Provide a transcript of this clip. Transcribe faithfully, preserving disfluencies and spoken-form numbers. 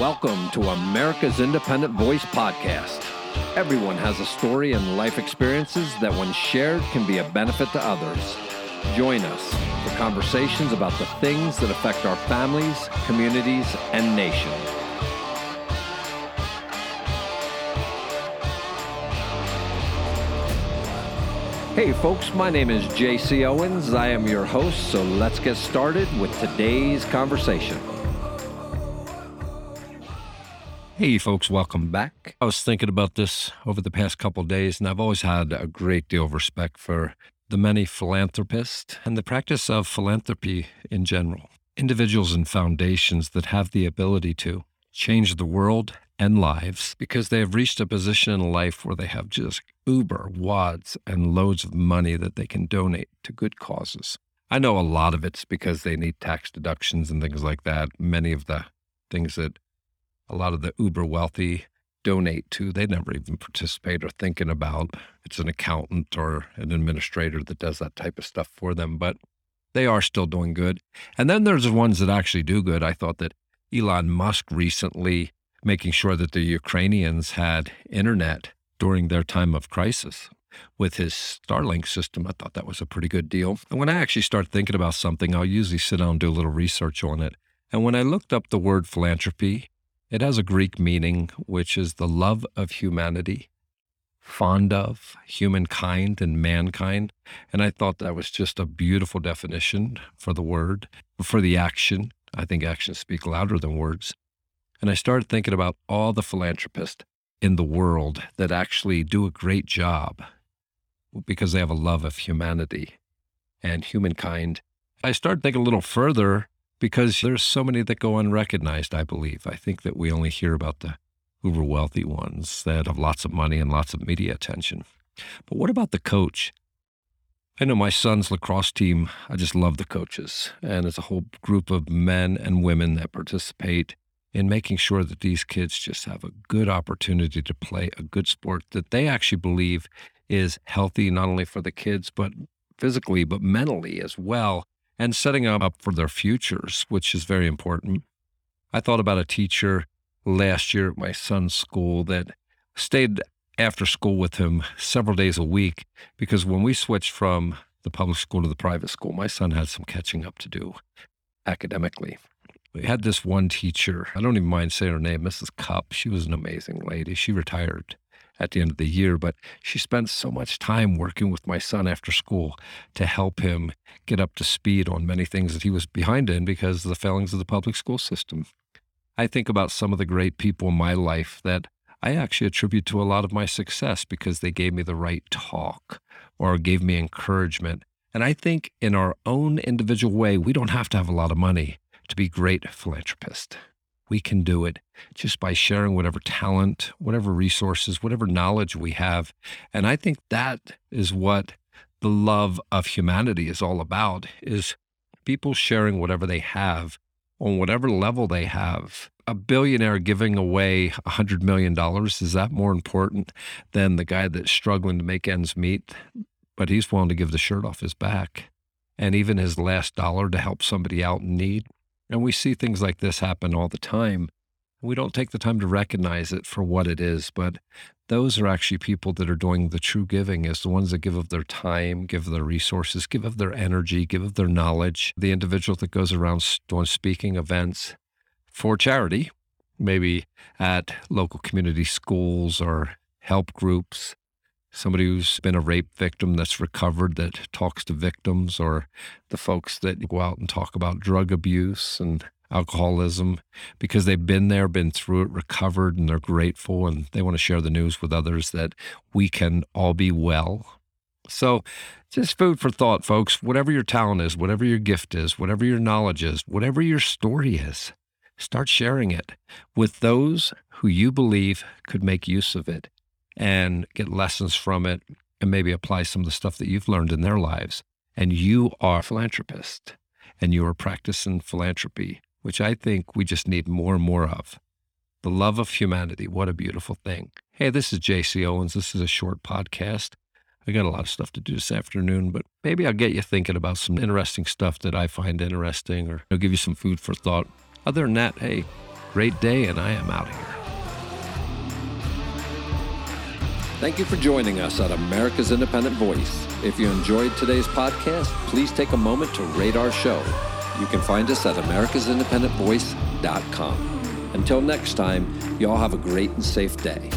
Welcome to America's Independent Voice Podcast. Everyone has a story and life experiences that, when shared, can be a benefit to others. Join us for conversations about the things that affect our families, communities, and nation. Hey folks, my name is J C Owens. I am your host, so let's get started with today's conversation. Hey folks, welcome back. I was thinking about this over the past couple of days, and I've always had a great deal of respect for the many philanthropists and the practice of philanthropy in general. Individuals and foundations that have the ability to change the world and lives because they have reached a position in life where they have just uber wads and loads of money that they can donate to good causes. I know a lot of it's because they need tax deductions and things like that. Many of the things that a lot of the uber wealthy donate to, they never even participate or thinking about. It's an accountant or an administrator that does that type of stuff for them, but they are still doing good. And then there's the ones that actually do good. I thought that Elon Musk recently making sure that the Ukrainians had internet during their time of crisis with his Starlink system. I thought that was a pretty good deal. And when I actually start thinking about something, I'll usually sit down and do a little research on it. And when I looked up the word philanthropy, it has a Greek meaning, which is the love of humanity, fond of humankind and mankind. And I thought that was just a beautiful definition for the word, for the action. I think actions speak louder than words. And I started thinking about all the philanthropists in the world that actually do a great job because they have a love of humanity and humankind. I started thinking a little further because there's so many that go unrecognized, I believe. I think that we only hear about the uber wealthy ones that have lots of money and lots of media attention. But what about the coach? I know my son's lacrosse team, I just love the coaches. And it's a whole group of men and women that participate in making sure that these kids just have a good opportunity to play a good sport that they actually believe is healthy, not only for the kids, but physically, but mentally as well, and setting them up for their futures, which is very important. I thought about a teacher last year at my son's school that stayed after school with him several days a week, because when we switched from the public school to the private school, my son had some catching up to do academically. We had this one teacher, I don't even mind saying her name, Missus Cup. She was an amazing lady. She retired at the end of the year, but she spent so much time working with my son after school to help him get up to speed on many things that he was behind in because of the failings of the public school system. I think about some of the great people in my life that I actually attribute to a lot of my success because they gave me the right talk or gave me encouragement. And I think in our own individual way, we don't have to have a lot of money to be great philanthropists. We can do it just by sharing whatever talent, whatever resources, whatever knowledge we have. And I think that is what the love of humanity is all about, is people sharing whatever they have on whatever level they have. A billionaire giving away one hundred million dollars, is that more important than the guy that's struggling to make ends meet, but he's willing to give the shirt off his back and even his last dollar to help somebody out in need? And we see things like this happen all the time. We don't take the time to recognize it for what it is, but those are actually people that are doing the true giving, is the ones that give of their time, give of their resources, give of their energy, give of their knowledge. The individual that goes around doing speaking events for charity, maybe at local community schools or help groups, somebody who's been a rape victim that's recovered, that talks to victims, or the folks that go out and talk about drug abuse and alcoholism because they've been there, been through it, recovered, and they're grateful, and they want to share the news with others that we can all be well. So just food for thought, folks. Whatever your talent is, whatever your gift is, whatever your knowledge is, whatever your story is, start sharing it with those who you believe could make use of it and get lessons from it, and maybe apply some of the stuff that you've learned in their lives. And you are a philanthropist, and you are practicing philanthropy, which I think we just need more and more of. The love of humanity, what a beautiful thing. Hey, this is J C Owens. This is a short podcast. I got a lot of stuff to do this afternoon, but maybe I'll get you thinking about some interesting stuff that I find interesting, or I'll give you some food for thought. Other than that, hey, Great day, and I am out of here. Thank you for joining us at America's Independent Voice. If you enjoyed today's podcast, please take a moment to rate our show. You can find us at americas independent voice dot com. Until next time, y'all have a great and safe day.